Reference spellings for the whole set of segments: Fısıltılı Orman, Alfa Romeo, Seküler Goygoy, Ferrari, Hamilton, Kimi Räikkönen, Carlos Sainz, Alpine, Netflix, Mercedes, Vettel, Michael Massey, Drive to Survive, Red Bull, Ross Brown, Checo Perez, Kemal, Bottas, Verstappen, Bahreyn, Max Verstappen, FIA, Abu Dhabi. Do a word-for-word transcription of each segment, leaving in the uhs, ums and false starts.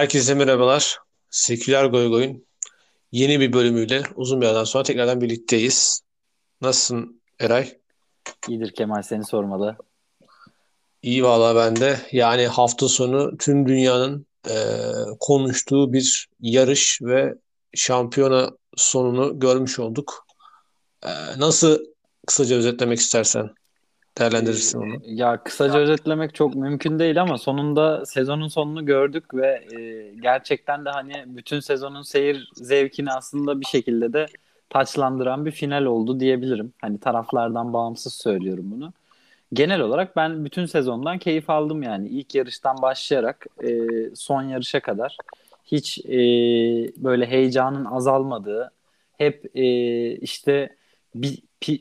Herkese merhabalar. Seküler Goygoy'un yeni bir bölümüyle uzun bir aradan sonra tekrardan birlikteyiz. Nasılsın Eray? İyidir Kemal, seni sormalı. İyi valla ben de. Yani hafta sonu tüm dünyanın e, konuştuğu bir yarış ve şampiyona sonunu görmüş olduk. E, nasıl kısaca özetlemek istersen? Değerlendirirsin onu. Ya kısaca ya. özetlemek çok mümkün değil ama sonunda sezonun sonunu gördük ve e, gerçekten de hani bütün sezonun seyir zevkini aslında bir şekilde de taçlandıran bir final oldu diyebilirim. Hani taraflardan bağımsız söylüyorum bunu. Genel olarak ben bütün sezondan keyif aldım yani. İlk yarıştan başlayarak e, son yarışa kadar hiç e, böyle heyecanın azalmadığı, hep e, işte bir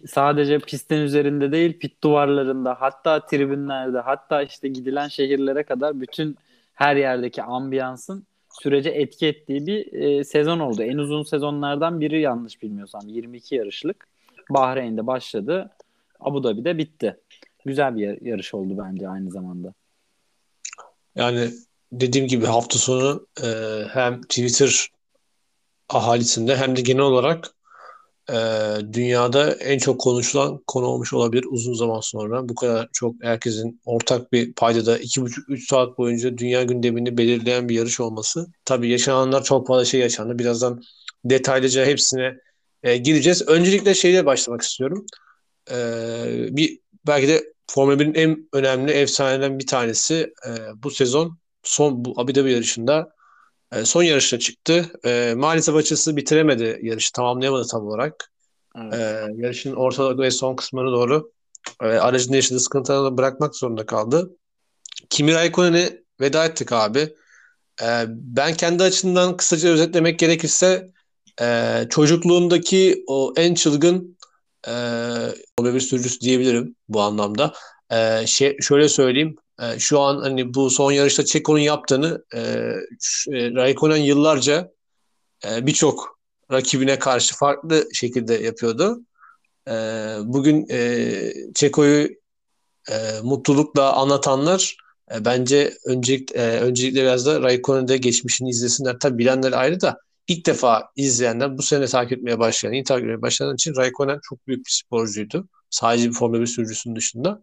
sadece pistin üzerinde değil, pit duvarlarında, hatta tribünlerde, hatta işte gidilen şehirlere kadar bütün her yerdeki ambiyansın sürece etki ettiği bir e, sezon oldu. En uzun sezonlardan biri yanlış bilmiyorsam. yirmi iki yarışlık. Bahreyn'de başladı. Abu Dhabi'de bitti. Güzel bir yarış oldu bence aynı zamanda. Yani dediğim gibi hafta sonu e, hem Twitter ahalisinde hem de genel olarak dünyada en çok konuşulan konu olmuş olabilir uzun zaman sonra. Bu kadar çok herkesin ortak bir paydada iki buçuk üç saat boyunca dünya gündemini belirleyen bir yarış olması. Tabii yaşananlar çok fazla şey yaşandı. Birazdan detaylıca hepsine e, gireceğiz. Öncelikle şeyle başlamak istiyorum. E, bir belki de Formula birin en önemli efsanelerinden bir tanesi e, bu sezon son bu Abu Dhabi yarışında son yarışta çıktı. E, maalesef açısı bitiremedi yarışı. Tamamlayamadı tam olarak. Evet. E, yarışın ortalık ve son kısmına doğru e, aracın yaşadığı sıkıntılarını bırakmak zorunda kaldı. Kimi Räikkönen'e veda ettik abi. E, ben kendi açımdan kısaca özetlemek gerekirse e, çocukluğumdaki o en çılgın e, otomobil sürücüsü diyebilirim bu anlamda. E, şey, şöyle söyleyeyim. Şu an hani bu son yarışta Checo'nun yaptığını e, Räikkönen yıllarca e, birçok rakibine karşı farklı şekilde yapıyordu. E, bugün e, Checo'yu e, mutlulukla anlatanlar e, bence öncelik, e, öncelikle biraz da Räikkönen'de geçmişini izlesinler. Tabii bilenler ayrı da ilk defa izleyenler, bu sene takip etmeye başlayan, iyi takip etmeye başlayan için Räikkönen çok büyük bir sporcuydu. Sadece bir Formula bir sürücüsünün dışında.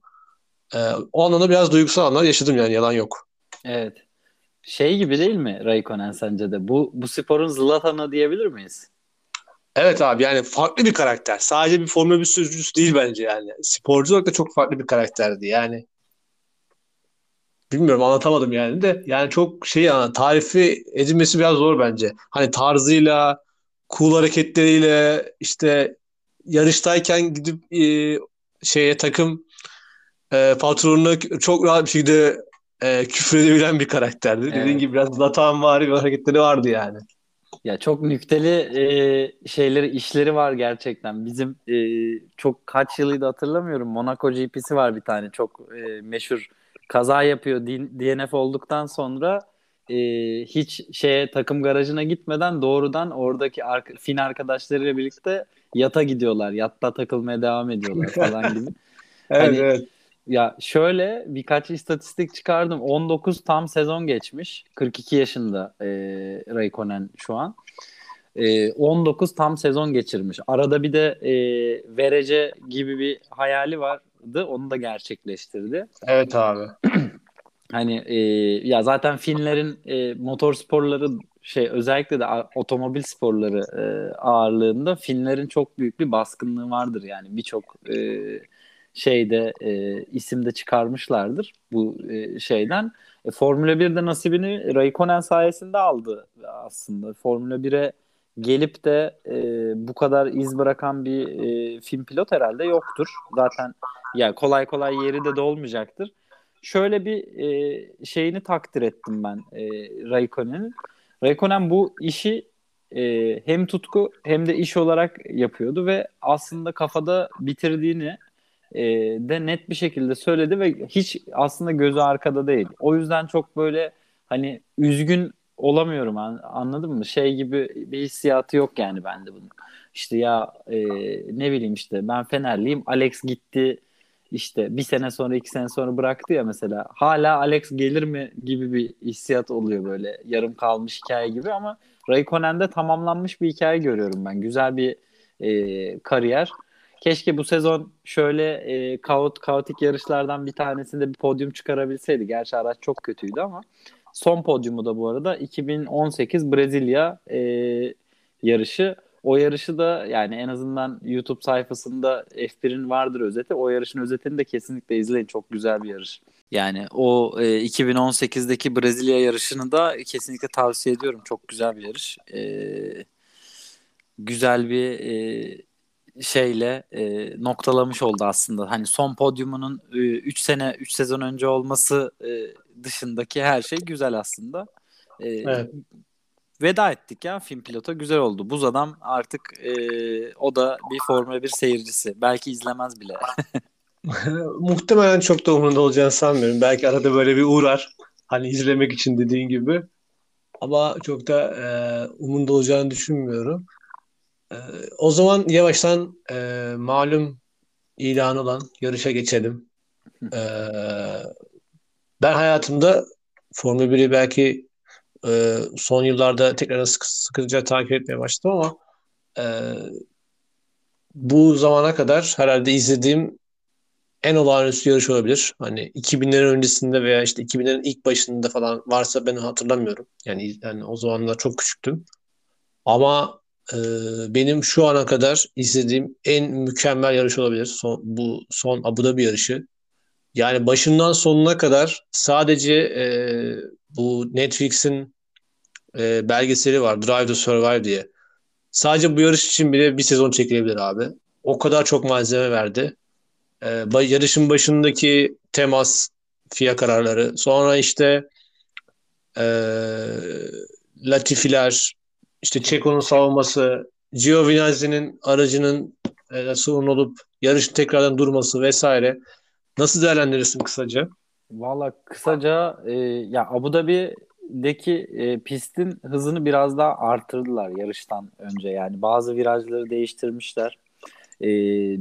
O anlamda biraz duygusal anlar yaşadım yani, yalan yok. Evet. Şey gibi değil mi Räikkönen sence de? Bu bu sporun Zlatan'ı diyebilir miyiz? Evet abi, yani farklı bir karakter. Sadece bir Formula bir sürücüsü değil bence yani. Sporcu olarak da çok farklı bir karakterdi yani. Bilmiyorum, anlatamadım yani de. Yani çok şey, tarifi edilmesi biraz zor bence. Hani tarzıyla, cool hareketleriyle, işte yarıştayken gidip e, şeye takım E, patronuna çok rahat bir şekilde e, küfür edebilen bir karakterdi. Evet. Dediğin gibi biraz Zlatanvari bir hareketleri vardı yani. Ya çok nükteli e, şeyleri, işleri var gerçekten. Bizim e, çok kaç yılıydı hatırlamıyorum. Monaco G P C var bir tane çok e, meşhur. Kaza yapıyor. D N F olduktan sonra e, hiç şeye, takım garajına gitmeden doğrudan oradaki ar- fin arkadaşlarıyla birlikte yata gidiyorlar. Yatta takılmaya devam ediyorlar falan gibi. Evet, hani, evet. Ya şöyle birkaç istatistik çıkardım. on dokuz tam sezon geçmiş. kırk iki yaşında e, Räikkönen şu an. E, on dokuz tam sezon geçirmiş. Arada bir de e, verece gibi bir hayali vardı. Onu da gerçekleştirdi. Evet abi. Hani e, ya zaten Finlerin e, motor sporları şey, özellikle de a- otomobil sporları e, ağırlığında Finlerin çok büyük bir baskınlığı vardır. Yani birçok e, şeyde e, isimde çıkarmışlardır bu e, şeyden. E, Formula birde nasibini Räikkönen sayesinde aldı aslında. Formula bire gelip de e, bu kadar iz bırakan bir e, film pilot herhalde yoktur. Zaten ya kolay kolay yeri de dolmayacaktır. Şöyle bir e, şeyini takdir ettim ben e, Räikkönen'in. Räikkönen bu işi e, hem tutku hem de iş olarak yapıyordu ve aslında kafada bitirdiğini de net bir şekilde söyledi ve hiç aslında gözü arkada değil. O yüzden çok böyle hani üzgün olamıyorum, anladın mı? Şey gibi bir hissiyatı yok yani bende bunun. İşte ya e, ne bileyim işte ben Fenerliyim, Alex gitti işte bir sene sonra iki sene sonra bıraktı ya mesela, hala Alex gelir mi gibi bir hissiyat oluyor, böyle yarım kalmış hikaye gibi. Ama Raikkonen'de tamamlanmış bir hikaye görüyorum ben, güzel bir e, kariyer. Keşke bu sezon şöyle e, kaot, kaotik yarışlardan bir tanesinde bir podyum çıkarabilseydi. Gerçi araç çok kötüydü ama son podyumu da bu arada iki bin on sekiz Brezilya e, yarışı. O yarışı da yani en azından YouTube sayfasında F bir'in vardır özeti. O yarışın özetini de kesinlikle izleyin. Çok güzel bir yarış. Yani o e, iki bin on sekizdeki Brezilya yarışını da kesinlikle tavsiye ediyorum. Çok güzel bir yarış. E, güzel bir e, şeyle e, noktalamış oldu aslında. Hani son podyumunun üç e, sene üç sezon önce olması e, dışındaki her şey güzel aslında. E, evet. Veda ettik ya film pilota. Güzel oldu. Buz adam artık e, o da bir Formula bir seyircisi. Belki izlemez bile. Muhtemelen çok da umurunda olacağını sanmıyorum. Belki arada böyle bir uğrar. Hani izlemek için dediğin gibi. Ama çok da e, umurunda olacağını düşünmüyorum. E, o zaman yavaştan e, malum ilan olan yarışa geçelim. E, ben hayatımda Formula biri belki Ee, son yıllarda tekrar sıkı, sıkıca takip etmeye başladım ama e, bu zamana kadar herhalde izlediğim en olağanüstü yarış olabilir. Hani iki binlerin öncesinde veya işte iki binlerin ilk başında falan varsa ben hatırlamıyorum. Yani, yani o zamanlar çok küçüktüm. Ama e, benim şu ana kadar izlediğim en mükemmel yarış olabilir. Son, bu son Abu Dhabi yarışı. Yani başından sonuna kadar sadece e, bu Netflix'in e, belgeseli var, Drive to Survive diye. Sadece bu yarış için bile bir sezon çekilebilir abi. O kadar çok malzeme verdi. E, yarışın başındaki temas, F I A kararları. Sonra işte e, Latifiler, işte Checo'nun savunması, Giovinazzi'nin aracının e, sorun olup yarışın tekrardan durması vesaire. Nasıl değerlendirirsin kısaca? Valla kısaca e, ya Abu Dhabi'deki e, pistin hızını biraz daha artırdılar yarıştan önce. Yani bazı virajları değiştirmişler. E,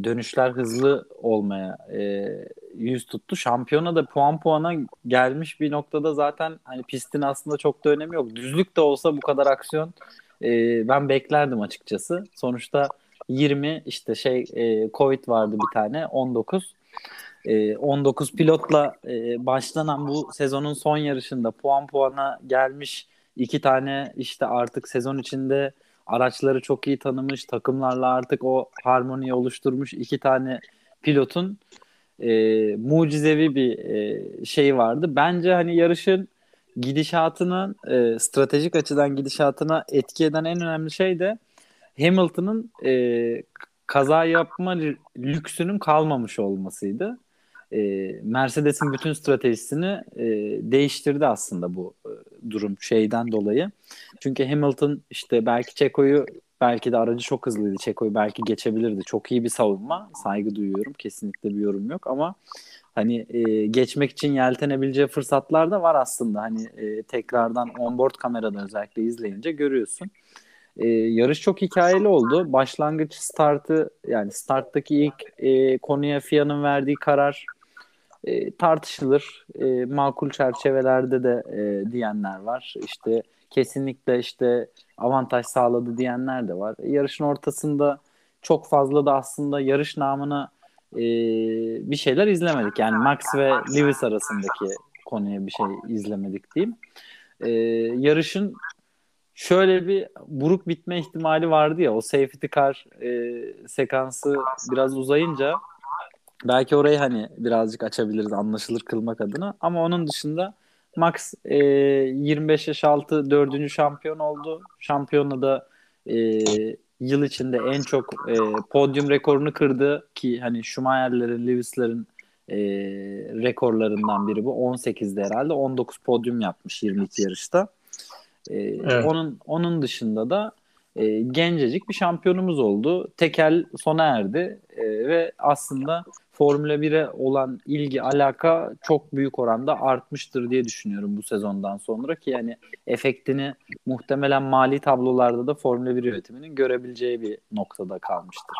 dönüşler hızlı olmaya e, yüz tuttu. Şampiyona da puan puana gelmiş bir noktada zaten hani pistin aslında çok da önemi yok. Düzlük de olsa bu kadar aksiyon e, ben beklerdim açıkçası. Sonuçta yirmi işte şey e, Covid vardı bir tane on dokuz. on dokuz pilotla başlanan bu sezonun son yarışında puan puana gelmiş iki tane işte artık sezon içinde araçları çok iyi tanımış, takımlarla artık o harmoniyi oluşturmuş iki tane pilotun e, mucizevi bir e, şey vardı. Bence hani yarışın gidişatının e, stratejik açıdan gidişatına etki eden en önemli şey de Hamilton'ın e, kaza yapma lüksünün kalmamış olmasıydı. Mercedes'in bütün stratejisini değiştirdi aslında bu durum şeyden dolayı. Çünkü Hamilton işte belki Checo'yu, belki de aracı çok hızlıydı. Checo'yu belki geçebilirdi. Çok iyi bir savunma. Saygı duyuyorum. Kesinlikle bir yorum yok ama hani geçmek için yeltenebileceği fırsatlar da var aslında. Hani tekrardan onboard kameradan özellikle izleyince görüyorsun. Ee, yarış çok hikayeli oldu. Başlangıç startı, yani starttaki ilk e, konuya F I A'nın verdiği karar e, tartışılır. E, makul çerçevelerde de e, diyenler var. İşte kesinlikle işte avantaj sağladı diyenler de var. Yarışın ortasında çok fazla da aslında yarış namına e, bir şeyler izlemedik. Yani Max ve Lewis arasındaki konuya bir şey izlemedik diyeyim. E, yarışın şöyle bir buruk bitme ihtimali vardı ya, o safety car e, sekansı biraz uzayınca belki orayı hani birazcık açabiliriz anlaşılır kılmak adına. Ama onun dışında Max e, yirmi beş yaş altı dördüncü şampiyon oldu. Şampiyonla da e, yıl içinde en çok e, podyum rekorunu kırdı ki hani Schumacher'lerin, Lewis'lerin e, rekorlarından biri bu. on sekizde herhalde on dokuz podyum yapmış yirmi iki yarışta. Ee, evet. Onun onun dışında da e, gencecik bir şampiyonumuz oldu. Tekel sona erdi e, ve aslında Formula bire olan ilgi, alaka çok büyük oranda artmıştır diye düşünüyorum bu sezondan sonra ki yani efektini muhtemelen mali tablolarda da Formula bir üretiminin görebileceği bir noktada kalmıştır.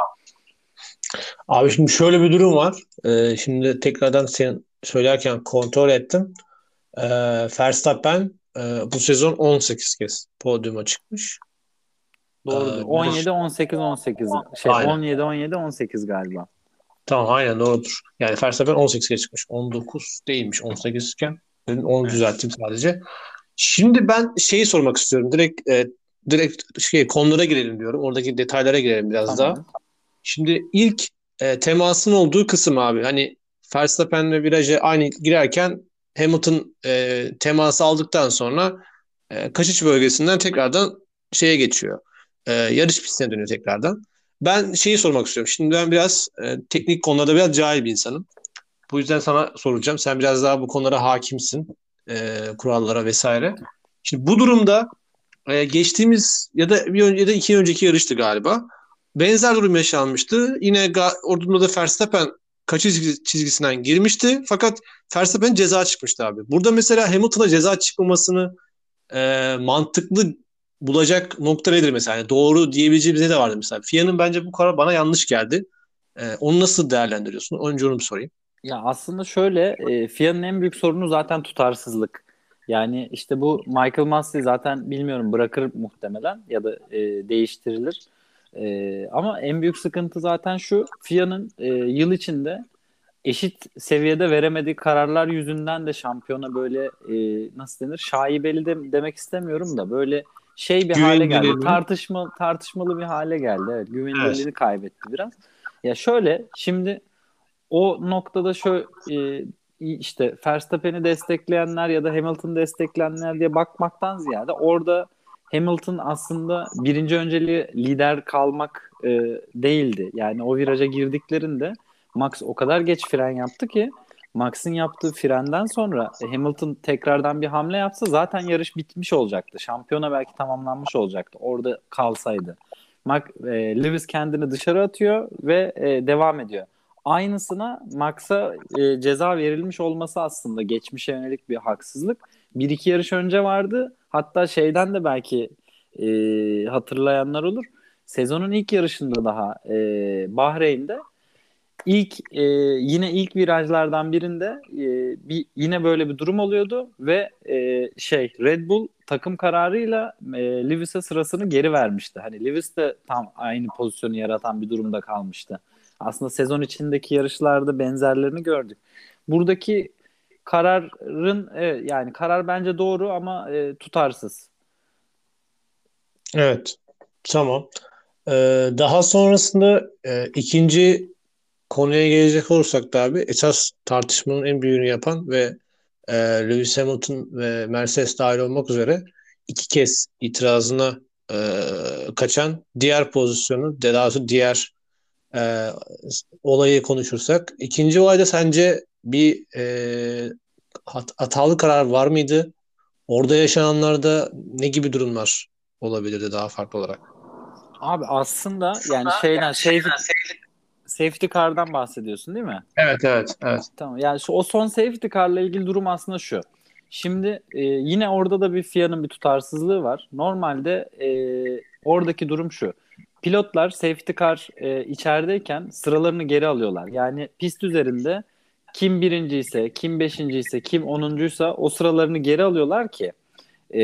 Abi şimdi şöyle bir durum var. Ee, şimdi tekrardan sen söylerken kontrol ettim. Ee, Verstappen e, bu sezon on sekiz kez podyuma çıkmış. Doğrudur. Ee, on yedi on sekiz on sekiz. Şey aynen. on yedi on yedi on sekiz galiba. Tamam aynen doğrudur. Yani Verstappen on sekiz kez çıkmış. on dokuz değilmiş on sekiz iken. Onu düzelttim sadece. Şimdi ben şeyi sormak istiyorum. Direkt e, direkt şey konulara girelim diyorum. Oradaki detaylara girelim biraz tamam. daha. Şimdi ilk e, temasın olduğu kısım abi. Hani Verstappen'le viraja aynı girerken Hamilton e, teması aldıktan sonra e, kaçış bölgesinden tekrardan şeye geçiyor. E, yarış pistine dönüyor tekrardan. Ben şeyi sormak istiyorum. Şimdi ben biraz e, teknik konularda biraz cahil bir insanım. Bu yüzden sana soracağım. Sen biraz daha bu konulara hakimsin. E, kurallara vesaire. Şimdi bu durumda e, geçtiğimiz ya da bir önce, ya da iki önceki yarıştı galiba. Benzer durum yaşanmıştı. Yine ga- ordumda da Verstappen kaçış çizgisinden girmişti. Fakat Verstappen ceza çıkmıştı abi. Burada mesela Hamilton'a ceza çıkmamasını e, mantıklı bulacak nokta nedir mesela? Yani doğru diyebileceğimiz ne de vardı mesela? F I A'nın bence bu karar bana yanlış geldi. E, onu nasıl değerlendiriyorsun? Önce onu sorayım. Ya aslında şöyle, e, F I A'nın en büyük sorunu zaten tutarsızlık. Yani işte bu Michael Massey zaten bilmiyorum bırakır muhtemelen ya da e, değiştirilir. Ee, ama en büyük sıkıntı zaten şu, F I A'nın e, yıl içinde eşit seviyede veremediği kararlar yüzünden de şampiyona böyle e, nasıl denir şaibeli de, demek istemiyorum da böyle şey bir hale geldi, tartışma tartışmalı bir hale geldi. Evet, güvenilirliğini evet. kaybetti biraz. Ya şöyle şimdi o noktada şöyle e, işte Verstappen'i destekleyenler ya da Hamilton'ı destekleyenler diye bakmaktan ziyade orada Hamilton aslında birinci önceliği lider kalmak e, değildi. Yani o viraja girdiklerinde Max o kadar geç fren yaptı ki Max'ın yaptığı frenden sonra Hamilton tekrardan bir hamle yapsa zaten yarış bitmiş olacaktı. Şampiyona belki tamamlanmış olacaktı. Orada kalsaydı. Max, e, Lewis kendini dışarı atıyor ve e, devam ediyor. Aynısına Max'a e, ceza verilmiş olması aslında geçmişe yönelik bir haksızlık. Bir iki yarış önce vardı. Hatta şeyden de belki e, hatırlayanlar olur. Sezonun ilk yarışında daha e, Bahreyn'de ilk e, yine ilk virajlardan birinde e, bir, yine böyle bir durum oluyordu ve e, şey Red Bull takım kararıyla e, Lewis'e sırasını geri vermişti. Hani Lewis de tam aynı pozisyonu yaratan bir durumda kalmıştı. Aslında sezon içindeki yarışlarda benzerlerini gördük. Buradaki kararın evet, yani karar bence doğru ama e, tutarsız. Evet. Tamam. Ee, daha sonrasında e, ikinci konuya gelecek olursak da abi esas tartışmanın en büyüğünü yapan ve e, Lewis Hamilton ve Mercedes dahil olmak üzere iki kez itirazına e, kaçan diğer pozisyonu daha sonra diğer e, olayı konuşursak ikinci olayda sence bir e, hat, hatalı karar var mıydı? Orada yaşananlarda ne gibi durumlar olabilirdi daha farklı olarak? Abi aslında yani şeyden yani safety, safety car'dan bahsediyorsun değil mi? Evet evet. evet. Tamam yani şu, o son safety car'la ilgili durum aslında şu. Şimdi e, yine orada da bir F I A'nın bir tutarsızlığı var. Normalde e, oradaki durum şu. Pilotlar safety car e, içerideyken sıralarını geri alıyorlar. Yani pist üzerinde kim birinciyse, kim beşinciyse, kim onuncuysa o sıralarını geri alıyorlar ki e,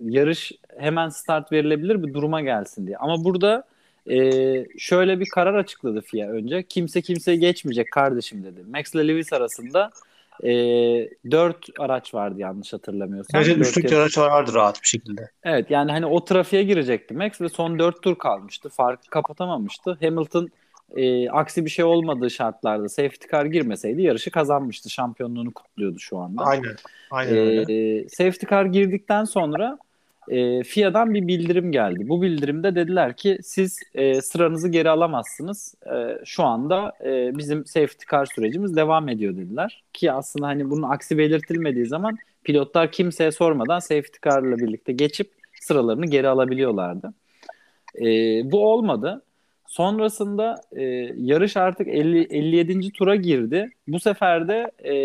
yarış hemen start verilebilir bir duruma gelsin diye. Ama burada e, şöyle bir karar açıkladı F I A önce. Kimse kimseyi geçmeyecek kardeşim dedi. Max ile Lewis arasında e, dört araç vardı yanlış hatırlamıyorsam. Bence üçlük araç vardı rahat bir şekilde. Evet yani hani o trafiğe girecekti Max ve son dört tur kalmıştı. Farkı kapatamamıştı. Hamilton E, aksi bir şey olmadığı şartlarda safety car girmeseydi yarışı kazanmıştı. Şampiyonluğunu kutluyordu şu anda. Aynen. Aynen e, e, safety car girdikten sonra e, F I A'dan bir bildirim geldi. Bu bildirimde dediler ki siz e, sıranızı geri alamazsınız. E, şu anda e, bizim safety car sürecimiz devam ediyor dediler. Ki aslında hani bunun aksi belirtilmediği zaman pilotlar kimseye sormadan safety car ile birlikte geçip sıralarını geri alabiliyorlardı. E, bu olmadı. Sonrasında e, yarış artık elli yedinci tura girdi. Bu sefer de e,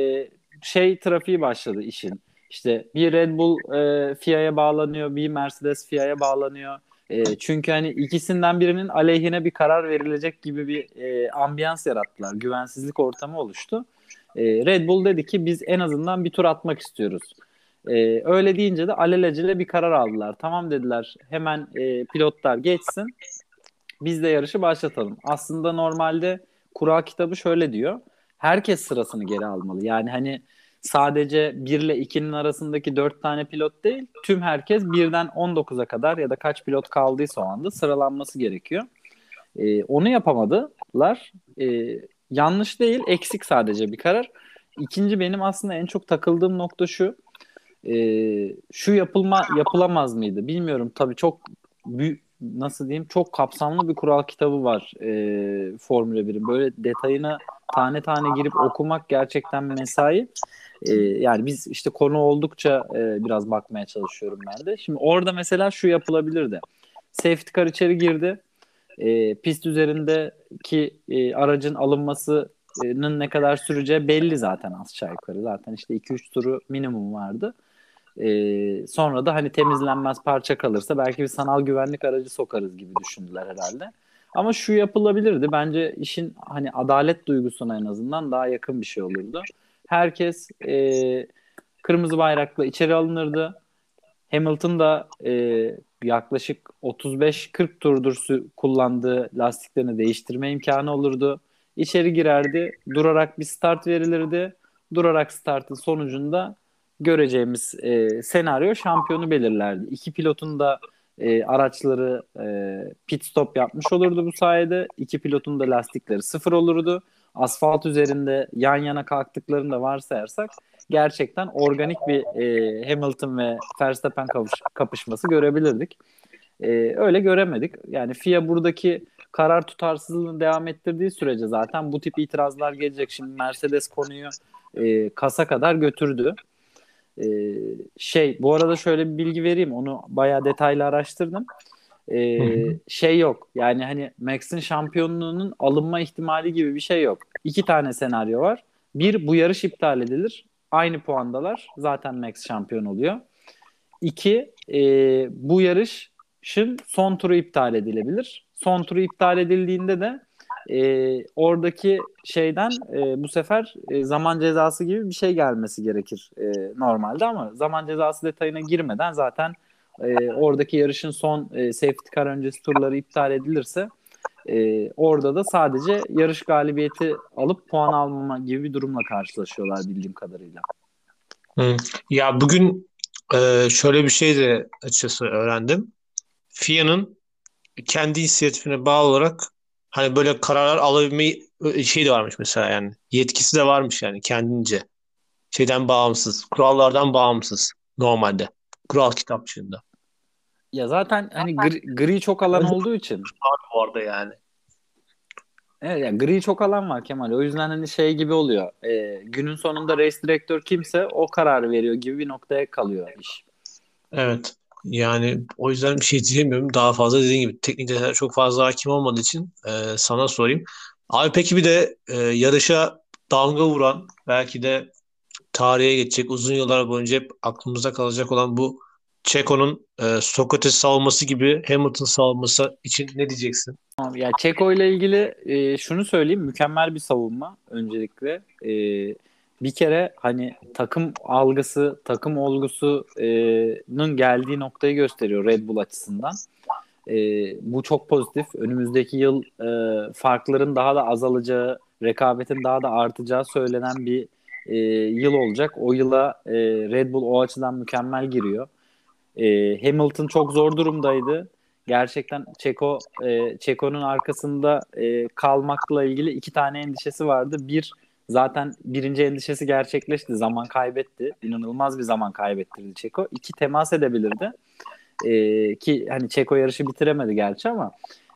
şey trafiği başladı işin. İşte bir Red Bull e, F I A'ya bağlanıyor, bir Mercedes F I A'ya bağlanıyor. E, çünkü hani ikisinden birinin aleyhine bir karar verilecek gibi bir e, ambiyans yarattılar. Güvensizlik ortamı oluştu. E, Red Bull dedi ki biz en azından bir tur atmak istiyoruz. E, öyle deyince de alelacele bir karar aldılar. Tamam dediler, hemen e, pilotlar geçsin. Biz de yarışı başlatalım. Aslında normalde kura kitabı şöyle diyor. Herkes sırasını geri almalı. Yani hani sadece bir ile ikinin arasındaki dört tane pilot değil, tüm herkes birden on dokuza kadar ya da kaç pilot kaldıysa o anda sıralanması gerekiyor. Ee, onu yapamadılar. Ee, yanlış değil, eksik sadece bir karar. İkinci, benim aslında en çok takıldığım nokta şu. Ee, şu yapılma yapılamaz mıydı bilmiyorum. Tabii çok büyük, nasıl diyeyim, çok kapsamlı bir kural kitabı var e, Formula birin. Böyle detayına tane tane girip okumak gerçekten mesai. E, yani biz işte konu oldukça e, biraz bakmaya çalışıyorum ben de. Şimdi orada mesela şu yapılabilirdi. Safety car içeri girdi. E, pist üzerindeki e, aracın alınmasının ne kadar süreceği belli zaten aşağı yukarı. Zaten işte iki üç turu minimum vardı. Ee, sonra da hani temizlenmez parça kalırsa belki bir sanal güvenlik aracı sokarız gibi düşündüler herhalde. Ama şu yapılabilirdi. Bence işin hani adalet duygusuna en azından daha yakın bir şey olurdu. Herkes e, kırmızı bayrakla içeri alınırdı. Hamilton da e, yaklaşık otuz beş kırk turdur kullandığı lastiklerini değiştirme imkanı olurdu. İçeri girerdi. Durarak bir start verilirdi. Durarak startın sonucunda göreceğimiz e, senaryo şampiyonu belirlerdi. İki pilotun da e, araçları e, pit stop yapmış olurdu bu sayede. İki pilotun da lastikleri sıfır olurdu. Asfalt üzerinde yan yana kalktıklarını da varsayarsak gerçekten organik bir e, Hamilton ve Verstappen kapış- kapışması görebilirdik. E, öyle göremedik. Yani F I A buradaki karar tutarsızlığını devam ettirdiği sürece zaten bu tip itirazlar gelecek. Şimdi Mercedes konuyu e, kasa kadar götürdü. Ee, şey bu arada şöyle bir bilgi vereyim, onu bayağı detaylı araştırdım. Ee, şey yok yani hani Max'in şampiyonluğunun alınma ihtimali gibi bir şey yok. İki tane senaryo var. Bir, bu yarış iptal edilir, aynı puandalar, zaten Max şampiyon oluyor. İki, e, bu yarışın son turu iptal edilebilir. Son turu iptal edildiğinde de E, oradaki şeyden e, bu sefer e, zaman cezası gibi bir şey gelmesi gerekir e, normalde, ama zaman cezası detayına girmeden zaten e, oradaki yarışın son e, safety car öncesi turları iptal edilirse e, orada da sadece yarış galibiyeti alıp puan almama gibi bir durumla karşılaşıyorlar bildiğim kadarıyla. Hmm. Ya bugün e, şöyle bir şey de açıkçası öğrendim. F I A'nın kendi inisiyatifine bağlı olarak hani böyle kararlar alabilme şey de varmış mesela, yani yetkisi de varmış yani kendince. Şeyden bağımsız, kurallardan bağımsız normalde. Kural kitapçığında. Ya zaten hani gri, gri çok alan olduğu için. Var orada yani. Evet yani gri çok alan var Kemal. O yüzden hani şey gibi oluyor. E, günün sonunda race direktör kimse o kararı veriyor gibi bir noktaya kalıyor iş. Evet. Yani o yüzden bir şey diyemiyorum. Daha fazla dediğin gibi teknik detaylar çok fazla hakim olmadığı için e, sana sorayım. Abi peki bir de e, yarışa damga vuran, belki de tarihe geçecek, uzun yıllar boyunca hep aklımızda kalacak olan bu Checo'nun e, Sokrates savunması gibi Hamilton savunması için ne diyeceksin? Ya Checo ile ilgili e, şunu söyleyeyim. Mükemmel bir savunma öncelikle. E, Bir kere hani takım algısı, takım olgusunun geldiği noktayı gösteriyor Red Bull açısından. E, bu çok pozitif. Önümüzdeki yıl e, farkların daha da azalacağı, rekabetin daha da artacağı söylenen bir e, yıl olacak. O yıla e, Red Bull o açıdan mükemmel giriyor. E, Hamilton çok zor durumdaydı. Gerçekten Checo, e, Checo'nun arkasında e, kalmakla ilgili iki tane endişesi vardı. Bir, zaten birinci endişesi gerçekleşti. Zaman kaybetti. İnanılmaz bir zaman kaybettirdi Checo. İki, temas edebilirdi. Ee, ki hani Checo yarışı bitiremedi gerçi ama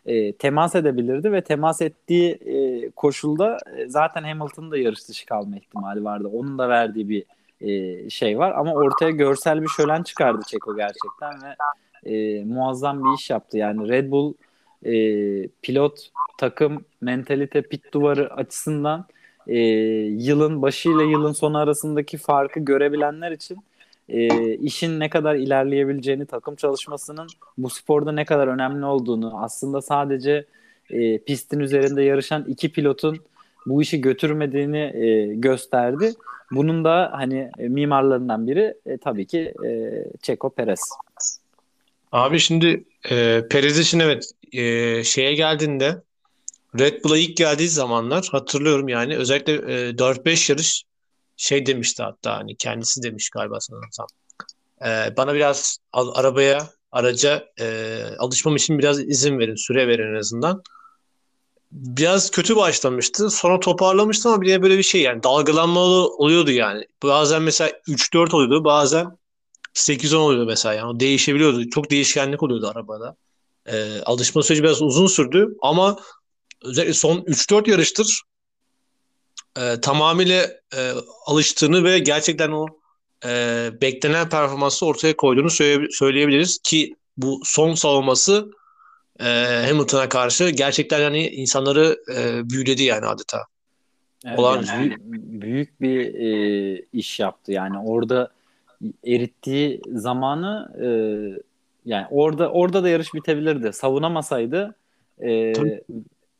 e, temas edebilirdi ve temas ettiği e, koşulda e, zaten Hamilton'ın da yarış dışı kalma ihtimali vardı. Onun da verdiği bir e, şey var. Ama ortaya görsel bir şölen çıkardı Checo gerçekten ve e, muazzam bir iş yaptı. Yani Red Bull e, pilot, takım, mentalite, pit duvarı açısından Ee, yılın başıyla yılın sonu arasındaki farkı görebilenler için e, işin ne kadar ilerleyebileceğini, takım çalışmasının bu sporda ne kadar önemli olduğunu, aslında sadece e, pistin üzerinde yarışan iki pilotun bu işi götürmediğini e, gösterdi. Bunun da hani e, mimarlarından biri e, tabii ki e, Checo Perez. Abi şimdi e, Perez için evet e, şeye geldiğinde, Red Bull'a ilk geldiği zamanlar hatırlıyorum yani özellikle e, dört beş yarış şey demişti, hatta hani kendisi demiş galiba sanırsam. E, bana biraz al, arabaya, araca e, alışmam için biraz izin verin, süre verin en azından. Biraz kötü başlamıştı. Sonra toparlamıştı ama bir de böyle bir şey yani dalgalanma oluyordu yani. Bazen mesela üç dört oluyordu, bazen sekiz on oluyordu mesela. Yani değişebiliyordu. Çok değişkenlik oluyordu arabada. E, alışma süreci biraz uzun sürdü ama özellikle son üç dört yarıştır e, tamamıyla e, alıştığını ve gerçekten o e, beklenen performansı ortaya koyduğunu söyle- söyleyebiliriz ki bu son savunması e, Hamilton'a karşı gerçekten yani insanları e, büyüledi yani adeta. Evet, olan yani büyük, büyük bir e, iş yaptı yani orada erittiği zamanı e, yani orada orada da yarış bitebilirdi savunamasaydı. E,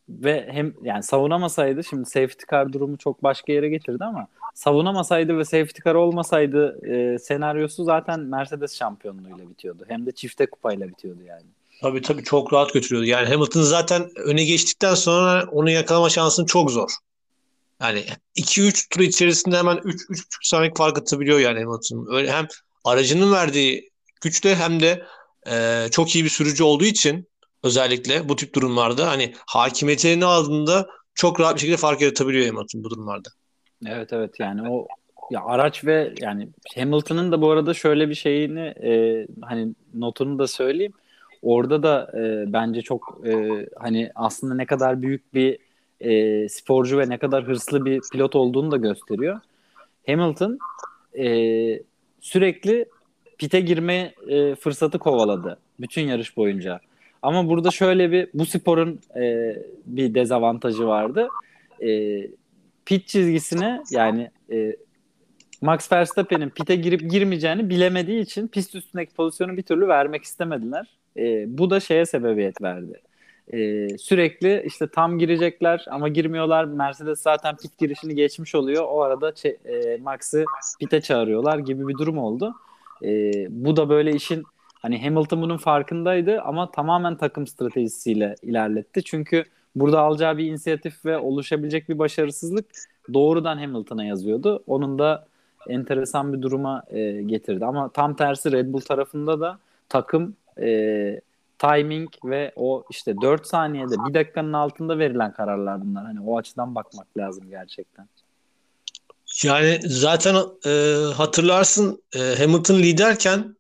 Ve hem yani savunamasaydı, şimdi safety car durumu çok başka yere getirdi ama savunamasaydı ve safety car olmasaydı e, senaryosu zaten Mercedes şampiyonluğuyla bitiyordu. Hem de çifte kupayla bitiyordu yani. Tabii tabii çok rahat götürüyordu. Yani Hamilton zaten öne geçtikten sonra onu yakalama şansın çok zor. Yani iki üç tur içerisinde hemen üç üç buçuk saniyelik fark atabiliyor yani Hamilton. Öyle hem aracının verdiği güçle hem de e, çok iyi bir sürücü olduğu için özellikle bu tip durumlarda hani hakimiyetini aldığında çok rahat bir şekilde fark yaratabiliyor Hamilton bu durumlarda. Evet evet yani o ya araç ve yani Hamilton'ın da bu arada şöyle bir şeyini e, hani notunu da söyleyeyim. Orada da e, bence çok e, hani aslında ne kadar büyük bir e, sporcu ve ne kadar hırslı bir pilot olduğunu da gösteriyor. Hamilton e, sürekli pite girme e, fırsatı kovaladı bütün yarış boyunca. Ama burada şöyle bir, bu sporun e, bir dezavantajı vardı. E, pit çizgisine yani e, Max Verstappen'in pite girip girmeyeceğini bilemediği için pist üstündeki pozisyonu bir türlü vermek istemediler. E, bu da şeye sebebiyet verdi. E, sürekli işte tam girecekler ama girmiyorlar. Mercedes zaten pit girişini geçmiş oluyor. O arada ç- e, Max'ı pite çağırıyorlar gibi bir durum oldu. E, bu da böyle işin hani Hamilton bunun farkındaydı ama tamamen takım stratejisiyle ilerletti. Çünkü burada alacağı bir inisiyatif ve oluşabilecek bir başarısızlık doğrudan Hamilton'a yazıyordu. Onun da enteresan bir duruma e, getirdi. Ama tam tersi Red Bull tarafında da takım e, timing ve o işte dört saniyede bir dakikanın altında verilen kararlar bunlar. Hani o açıdan bakmak lazım gerçekten. Yani zaten e, hatırlarsın e, Hamilton liderken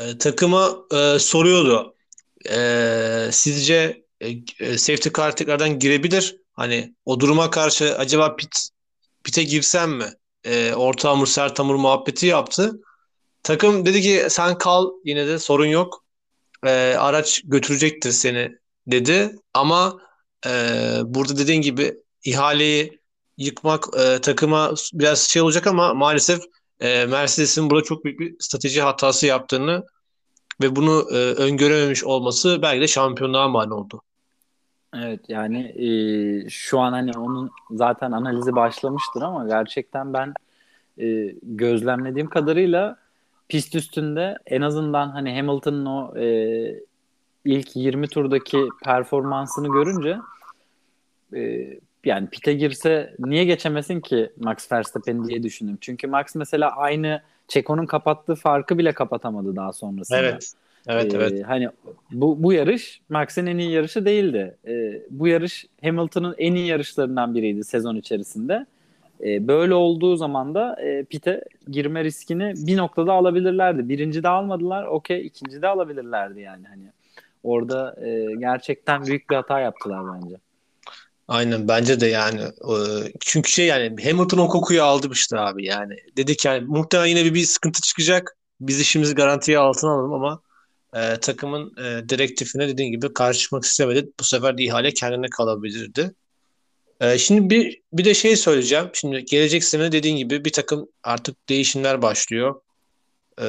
E, takıma e, soruyordu. E, sizce e, safety car tekrardan girebilir? Hani o duruma karşı acaba pit pite girsem mi? E, orta hamur sert hamur muhabbeti yaptı. Takım dedi ki sen kal yine de sorun yok. E, araç götürecektir seni dedi. Ama e, burada dediğin gibi ihaleyi yıkmak e, takıma biraz şey olacak ama maalesef Mercedes'in burada çok büyük bir strateji hatası yaptığını ve bunu e, öngörememiş olması belki de şampiyonluğa mani oldu. Evet yani e, şu an hani onun zaten analizi başlamıştır ama gerçekten ben e, gözlemlediğim kadarıyla pist üstünde en azından hani Hamilton'ın o e, ilk yirmi turdaki performansını görünce e, yani pite girse niye geçemesin ki Max Verstappen diye düşündüm. Çünkü Max mesela aynı Checo'nun kapattığı farkı bile kapatamadı daha sonrasında. Evet. Evet, ee, evet. Hani bu bu yarış Max'in en iyi yarışı değildi. Ee, bu yarış Hamilton'ın en iyi yarışlarından biriydi sezon içerisinde. Ee, böyle olduğu zaman da e, pite girme riskini bir noktada alabilirlerdi. Birinci de almadılar. Okey, ikinci de alabilirlerdi yani hani. Orada e, gerçekten büyük bir hata yaptılar bence. Aynen bence de yani çünkü şey yani Hamilton o kokuyu aldı işte abi yani dedik yani muhtemelen yine bir, bir sıkıntı çıkacak, biz işimizi garantiye altına alalım ama e, takımın e, direktifine dediğin gibi karşı çıkmak istemedi, bu sefer de ihale kendine kalabilirdi. E, şimdi bir bir de şey söyleyeceğim, şimdi gelecek sene dediğin gibi bir takım artık değişimler başlıyor. e,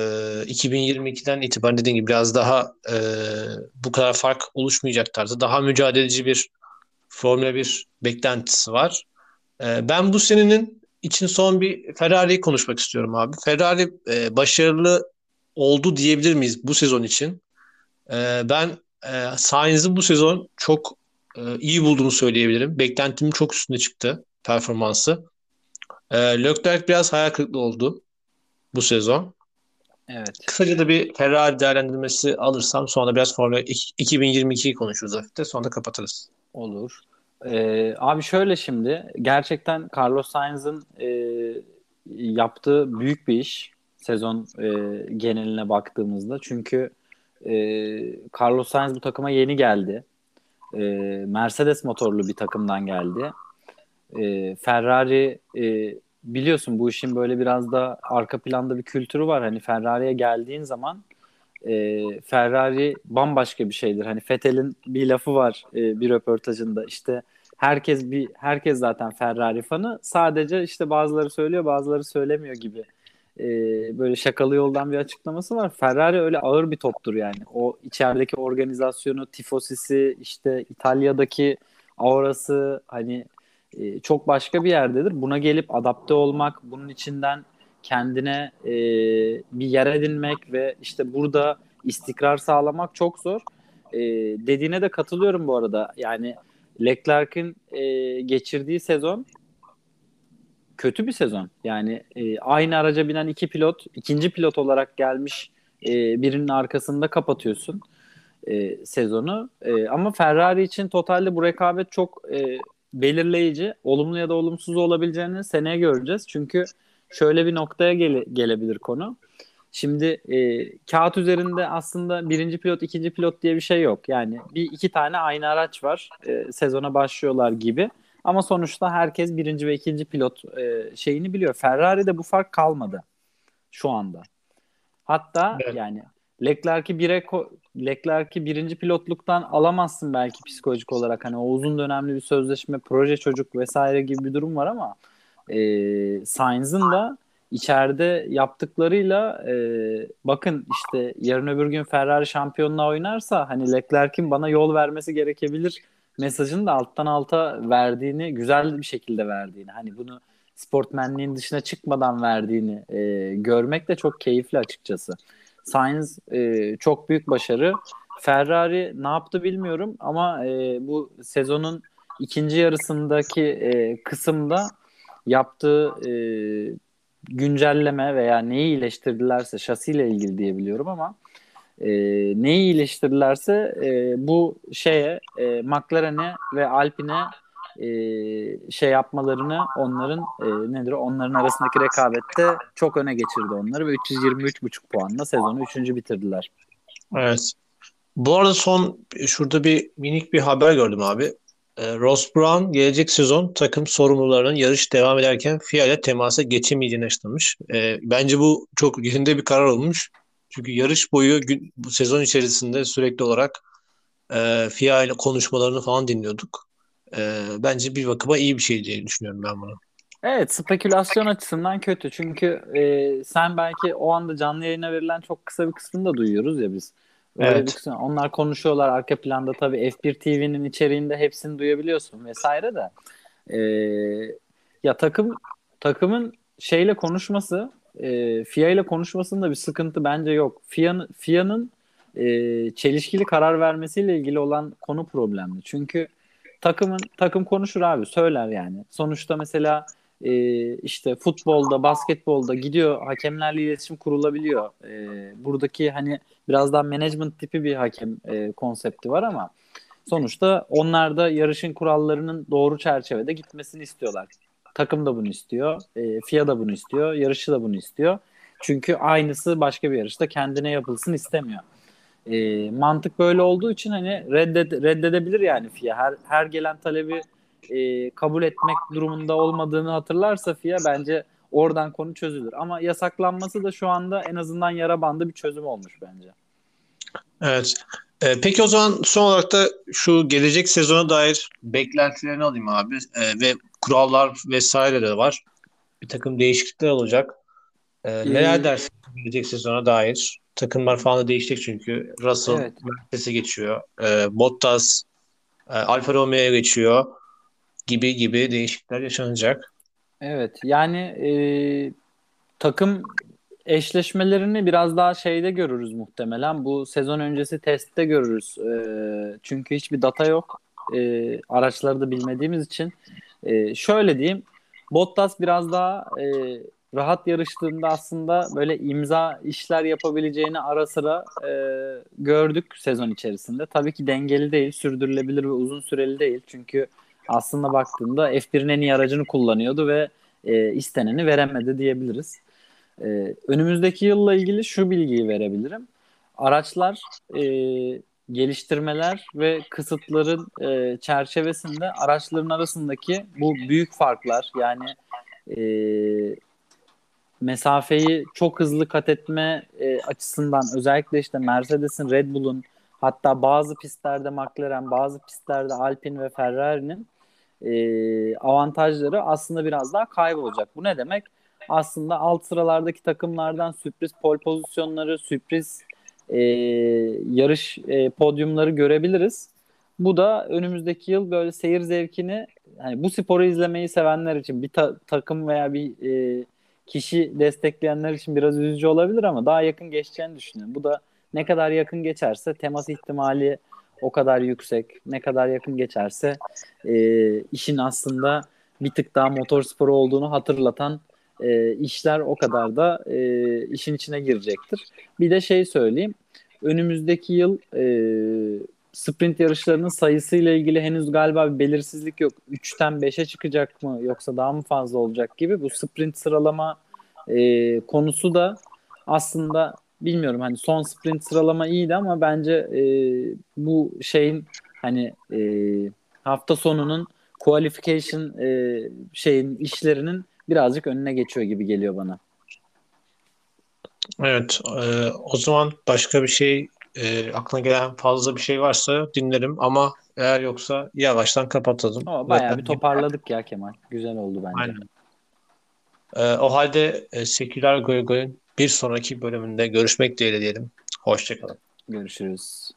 iki bin yirmi ikiden itibaren dediğim gibi biraz daha e, bu kadar fark oluşmayacak tarzda daha mücadeleci bir Formula bir beklentisi var. E, ben bu senenin için son bir Ferrari'yi konuşmak istiyorum abi. Ferrari e, başarılı oldu diyebilir miyiz bu sezon için? E, ben e, Sainz'in bu sezon çok e, iyi bulduğunu söyleyebilirim. Beklentimin çok üstüne çıktı performansı. E, Leclerc biraz hayal kırıklığı oldu bu sezon. Evet. Kısaca da bir Ferrari değerlendirmesi alırsam sonra biraz Formula iki bin yirmi ikiyi konuşuruz hafifte. Sonra da kapatırız. Olur. Ee, abi şöyle şimdi gerçekten Carlos Sainz'ın e, yaptığı büyük bir iş sezon e, geneline baktığımızda. Çünkü e, Carlos Sainz bu takıma yeni geldi. E, Mercedes motorlu bir takımdan geldi. E, Ferrari e, biliyorsun bu işin böyle biraz da arka planda bir kültürü var. Hani Ferrari'ye geldiğin zaman e, Ferrari bambaşka bir şeydir. Hani Vettel'in bir lafı var e, bir röportajında. İşte herkes bir herkes zaten Ferrari fanı. Sadece işte bazıları söylüyor, bazıları söylemiyor gibi. E, böyle şakalı yoldan bir açıklaması var. Ferrari öyle ağır bir toptur yani. O içerideki organizasyonu, tifosisi, işte İtalya'daki aurası hani çok başka bir yerdedir. Buna gelip adapte olmak, bunun içinden kendine e, bir yer edinmek ve işte burada istikrar sağlamak çok zor. E, dediğine de katılıyorum bu arada. Yani Leclerc'in e, geçirdiği sezon kötü bir sezon. Yani e, aynı araca binen iki pilot, ikinci pilot olarak gelmiş e, birinin arkasında kapatıyorsun e, sezonu. E, ama Ferrari için totalde bu rekabet çok E, belirleyici, olumlu ya da olumsuz olabileceğini seneye göreceğiz. Çünkü şöyle bir noktaya gele, gelebilir konu. Şimdi e, kağıt üzerinde aslında birinci pilot, ikinci pilot diye bir şey yok. Yani bir iki tane aynı araç var. E, sezona başlıyorlar gibi. Ama sonuçta herkes birinci ve ikinci pilot e, şeyini biliyor. Ferrari'de bu fark kalmadı şu anda. Hatta evet. Yani Leclerc'i bire ko- Leclerc'i birinci pilotluktan alamazsın belki psikolojik olarak. Hani o uzun dönemli bir sözleşme, proje çocuk vesaire gibi bir durum var ama e, Sainz'ın da içeride yaptıklarıyla e, bakın işte yarın öbür gün Ferrari şampiyonluğa oynarsa hani Leclerc'in bana yol vermesi gerekebilir mesajını da alttan alta verdiğini, güzel bir şekilde verdiğini, hani bunu sportmenliğin dışına çıkmadan verdiğini e, görmek de çok keyifli açıkçası. Sainz e, çok büyük başarı. Ferrari ne yaptı bilmiyorum ama e, bu sezonun ikinci yarısındaki e, kısımda yaptığı e, güncelleme veya neyi iyileştirdilerse, şasiyle ilgili diyebiliyorum ama e, neyi iyileştirdilerse e, bu şeye e, McLaren'e ve Alpine e, şey yapmalarını onların e, nedir onların arasındaki rekabette çok öne geçirdi onları ve üç yüz yirmi üç buçuk puanla sezonu üçüncü bitirdiler. Evet. Bu arada son şurada bir minik bir haber gördüm abi. E, Ross Brown gelecek sezon takım sorumlularının yarış devam ederken F I A ile temasa geçemeyeceğini açıklamış. E, bence bu çok yerinde bir karar olmuş. Çünkü yarış boyu gün, bu sezon içerisinde sürekli olarak e, F I A ile konuşmalarını falan dinliyorduk. Bence bir bakıma iyi bir şey diye düşünüyorum ben bunu. Evet, spekülasyon açısından kötü. Çünkü e, sen belki o anda canlı yayına verilen çok kısa bir kısmını da duyuyoruz ya biz. Evet. Kısmı, onlar konuşuyorlar arka planda tabii F bir T V'nin içeriğinde hepsini duyabiliyorsun vesaire de. E, ya takım takımın şeyle konuşması, e, F I A ile konuşmasında bir sıkıntı bence yok. F I A'nın F I A'nın e, çelişkili karar vermesiyle ilgili olan konu problemli. Çünkü Takımın takım konuşur abi, söyler yani. Sonuçta mesela e, işte futbolda, basketbolda gidiyor hakemlerle iletişim kurulabiliyor. E, buradaki hani biraz daha management tipi bir hakem e, konsepti var ama sonuçta onlar da yarışın kurallarının doğru çerçevede gitmesini istiyorlar. Takım da bunu istiyor, e, F I A da bunu istiyor, yarışçı da bunu istiyor. Çünkü aynısı başka bir yarışta kendine yapılsın istemiyor. E, mantık böyle olduğu için hani reddede, reddedebilir yani F I A. Her, her gelen talebi e, kabul etmek durumunda olmadığını hatırlarsa F I A bence oradan konu çözülür. Ama yasaklanması da şu anda en azından yara bandı bir çözüm olmuş bence. Evet. E, peki o zaman son olarak da şu gelecek sezona dair beklentilerini alayım abi. E, ve kurallar vesaire de var. Bir takım değişiklikler olacak. Ee, ee, neler dersin gelecek sezona dair? Takımlar falan da değişecek çünkü. Russell evet. Mercedes'e geçiyor. Ee, Bottas e, Alfa Romeo'ya geçiyor. Gibi gibi değişiklikler yaşanacak. Evet. Yani e, takım eşleşmelerini biraz daha şeyde görürüz muhtemelen. Bu sezon öncesi testte görürüz. E, çünkü hiçbir data yok. E, araçları da bilmediğimiz için. E, şöyle diyeyim. Bottas biraz daha e, rahat yarıştığında aslında böyle imza işler yapabileceğini ara sıra e, gördük sezon içerisinde. Tabii ki dengeli değil, sürdürülebilir ve uzun süreli değil. Çünkü aslında baktığında F bir'in en iyi aracını kullanıyordu ve e, isteneni veremedi diyebiliriz. E, önümüzdeki yılla ilgili şu bilgiyi verebilirim. Araçlar, e, geliştirmeler ve kısıtların e, çerçevesinde araçların arasındaki bu büyük farklar, yani e, mesafeyi çok hızlı kat etme e, açısından özellikle işte Mercedes'in, Red Bull'un, hatta bazı pistlerde McLaren, bazı pistlerde Alpine ve Ferrari'nin e, avantajları aslında biraz daha kaybolacak. Bu ne demek? Aslında alt sıralardaki takımlardan sürpriz pole pozisyonları, sürpriz e, yarış e, podyumları görebiliriz. Bu da önümüzdeki yıl böyle seyir zevkini, hani bu sporu izlemeyi sevenler için, bir ta- takım veya bir e, kişi destekleyenler için biraz üzücü olabilir ama daha yakın geçeceğini düşünüyorum. Bu da ne kadar yakın geçerse temas ihtimali o kadar yüksek. Ne kadar yakın geçerse e, işin aslında bir tık daha motor sporu olduğunu hatırlatan e, işler o kadar da e, işin içine girecektir. Bir de şey söyleyeyim. Önümüzdeki yıl e, sprint yarışlarının sayısıyla ilgili henüz galiba bir belirsizlik yok. üçten beşe çıkacak mı yoksa daha mı fazla olacak gibi. Bu sprint sıralama e, konusu da aslında... Bilmiyorum, hani son sprint sıralama iyiydi ama bence e, bu şeyin hani e, hafta sonunun qualification e, şeyin işlerinin birazcık önüne geçiyor gibi geliyor bana. Evet, e, o zaman başka bir şey e, aklına gelen fazla bir şey varsa dinlerim ama eğer yoksa yavaştan kapatalım. O, bayağı zaten bir toparladık ya Kemal. Güzel oldu bence. Aynen. E, o halde e, Seküler Goygoy'un bir sonraki bölümünde görüşmek dileğiyle diyelim. Hoşçakalın. Görüşürüz.